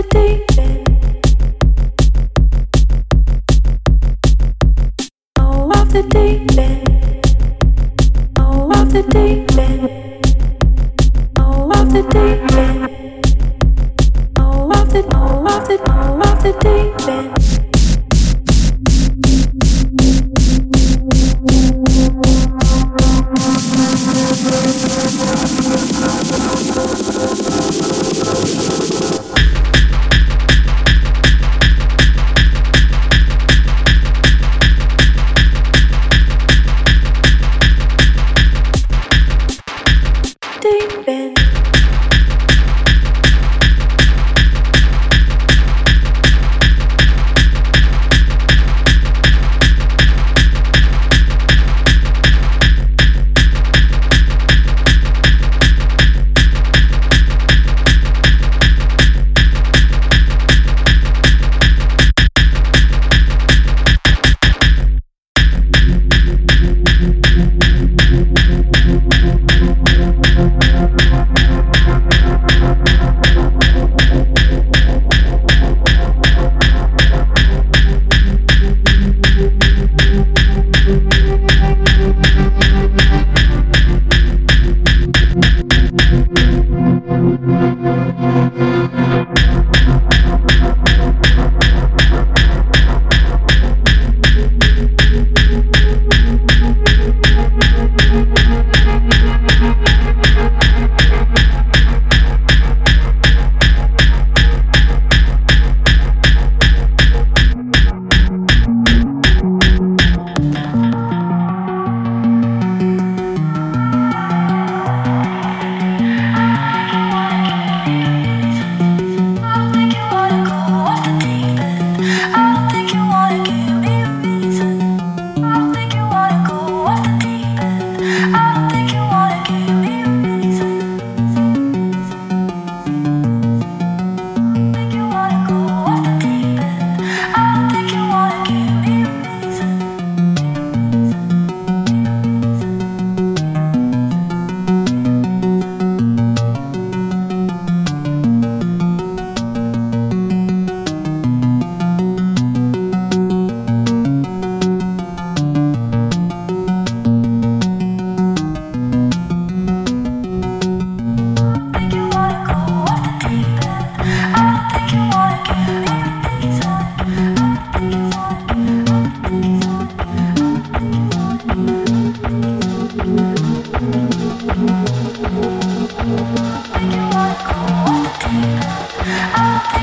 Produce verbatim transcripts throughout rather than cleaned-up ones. I think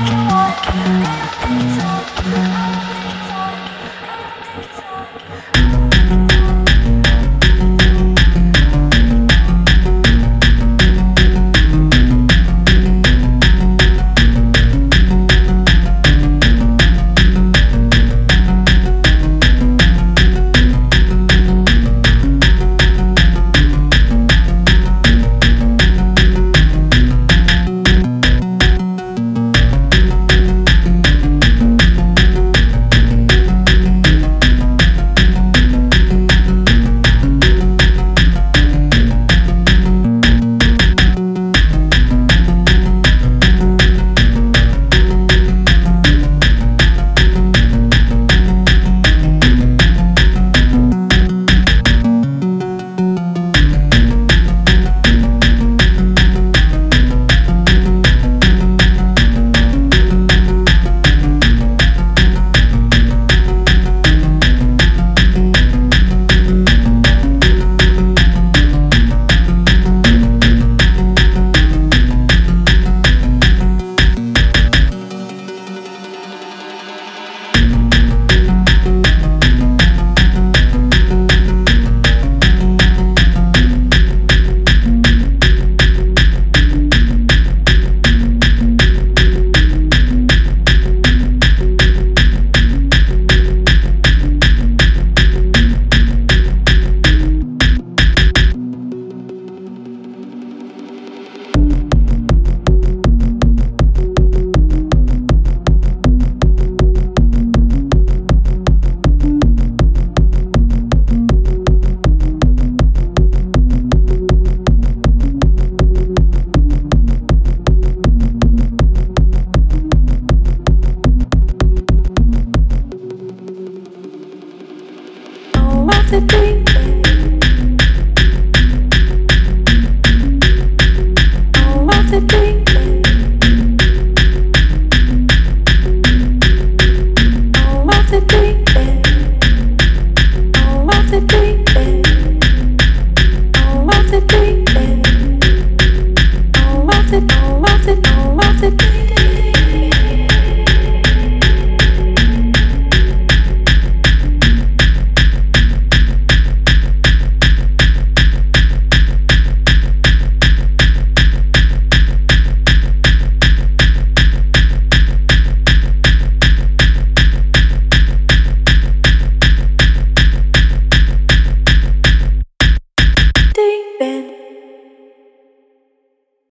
you want to